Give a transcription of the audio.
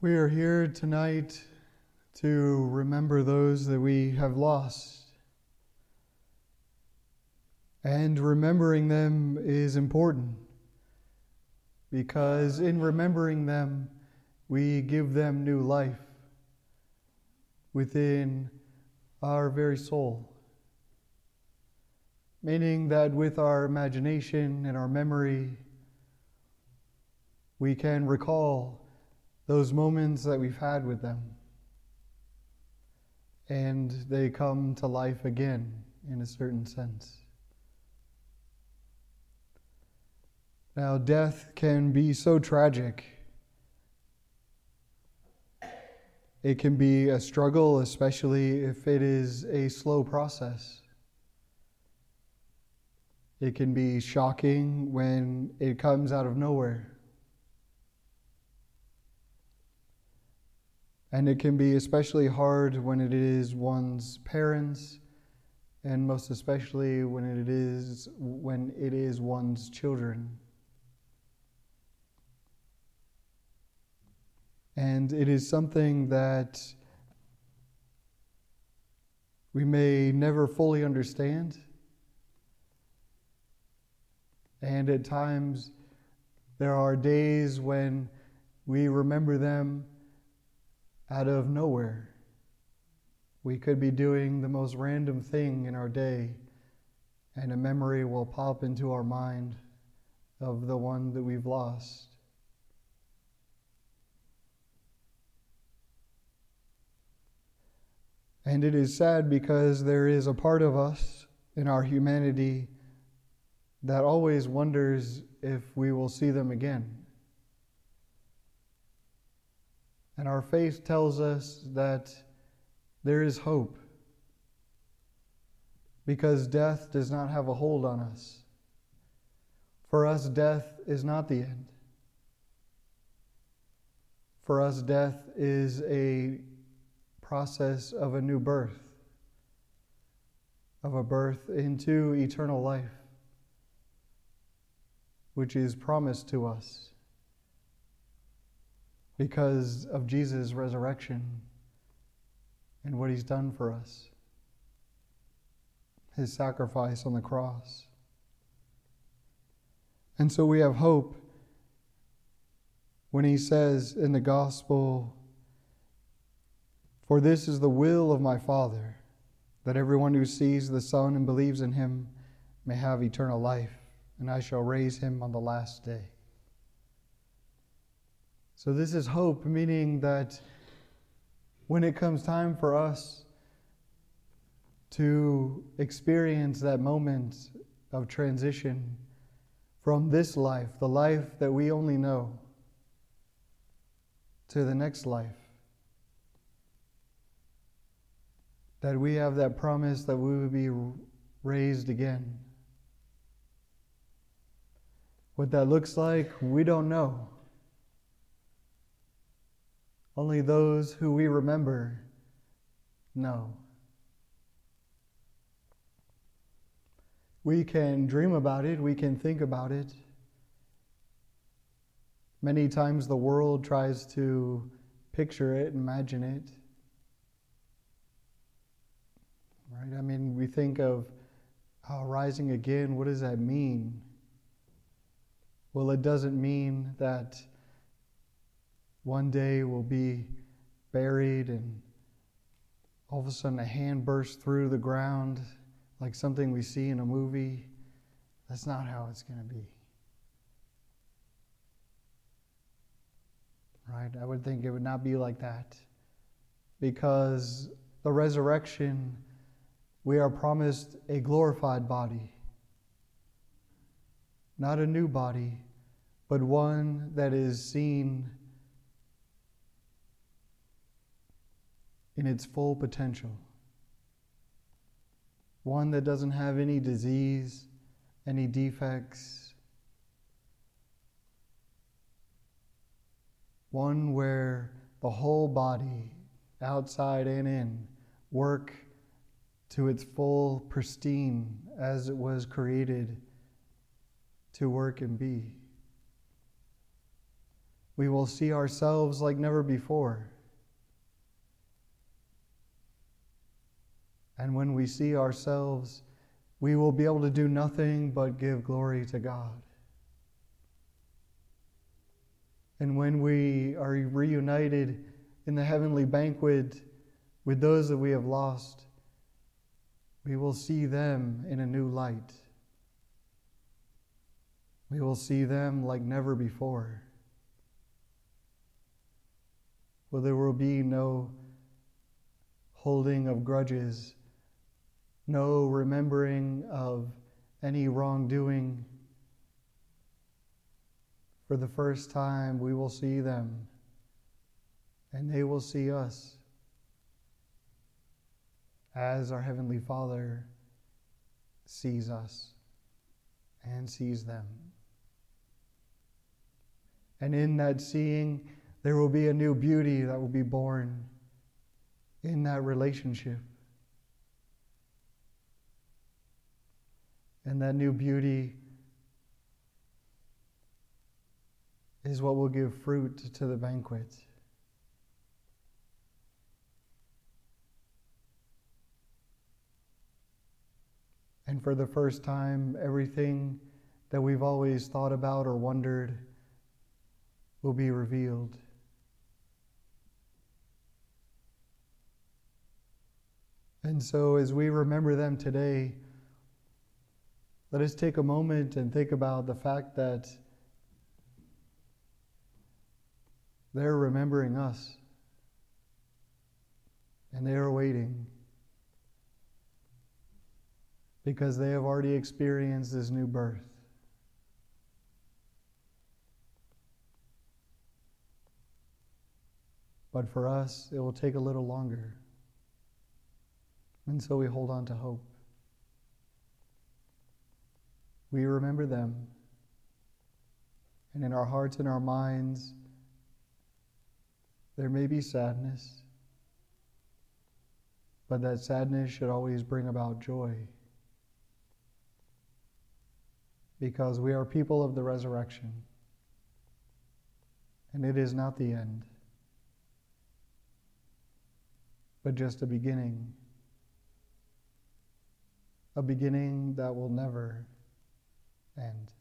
We are here tonight to remember those that we have lost. And remembering them is important because in remembering them, we give them new life within our very soul. Meaning that with our imagination and our memory, we can recall those moments that we've had with them, and they come to life again in a certain sense. Now, death can be so tragic. It can be a struggle, especially if it is a slow process. It can be shocking when it comes out of nowhere. And it can be especially hard when it is one's parents, and most especially when it is one's children. And it is something that we may never fully understand. And at times, there are days when we remember them out of nowhere. We could be doing the most random thing in our day, and a memory will pop into our mind of the one that we've lost. And it is sad because there is a part of us in our humanity that always wonders if we will see them again. And our faith tells us that there is hope because death does not have a hold on us. For us, death is not the end. For us, death is a process of a new birth, of a birth into eternal life, which is promised to us because of Jesus' resurrection and what he's done for us, his sacrifice on the cross. And so we have hope when he says in the gospel, "For this is the will of my Father, that everyone who sees the Son and believes in him may have eternal life, and I shall raise him on the last day." So this is hope, meaning that when it comes time for us to experience that moment of transition from this life, the life that we only know, to the next life, that we have that promise that we will be raised again. What that looks like, we don't know. Only those who we remember know. We can dream about it, we can think about it. Many times the world tries to picture it, imagine it. Right? I mean, we think of rising again, what does that mean? Well, it doesn't mean that one day we'll be buried and all of a sudden a hand bursts through the ground like something we see in a movie. That's not how it's going to be. Right? I would think it would not be like that, because the resurrection, we are promised a glorified body. Not a new body, but one that is seen in its full potential. One that doesn't have any disease, any defects. One where the whole body, outside and in, work to its full pristine as it was created to work and be. We will see ourselves like never before. And when we see ourselves, we will be able to do nothing but give glory to God. And when we are reunited in the heavenly banquet with those that we have lost, we will see them in a new light. We will see them like never before. Well, there will be no holding of grudges, no remembering of any wrongdoing. For the first time, we will see them, and they will see us as our Heavenly Father sees us and sees them. And in that seeing, there will be a new beauty that will be born in that relationship. And that new beauty is what will give fruit to the banquet. And for the first time, everything that we've always thought about or wondered will be revealed. And so as we remember them today, let us take a moment and think about the fact that they're remembering us, and they are waiting, because they have already experienced this new birth. But for us, it will take a little longer. And so we hold on to hope. We remember them, and in our hearts and our minds, there may be sadness, but that sadness should always bring about joy, because we are people of the resurrection, and it is not the end, but just a beginning that will never end.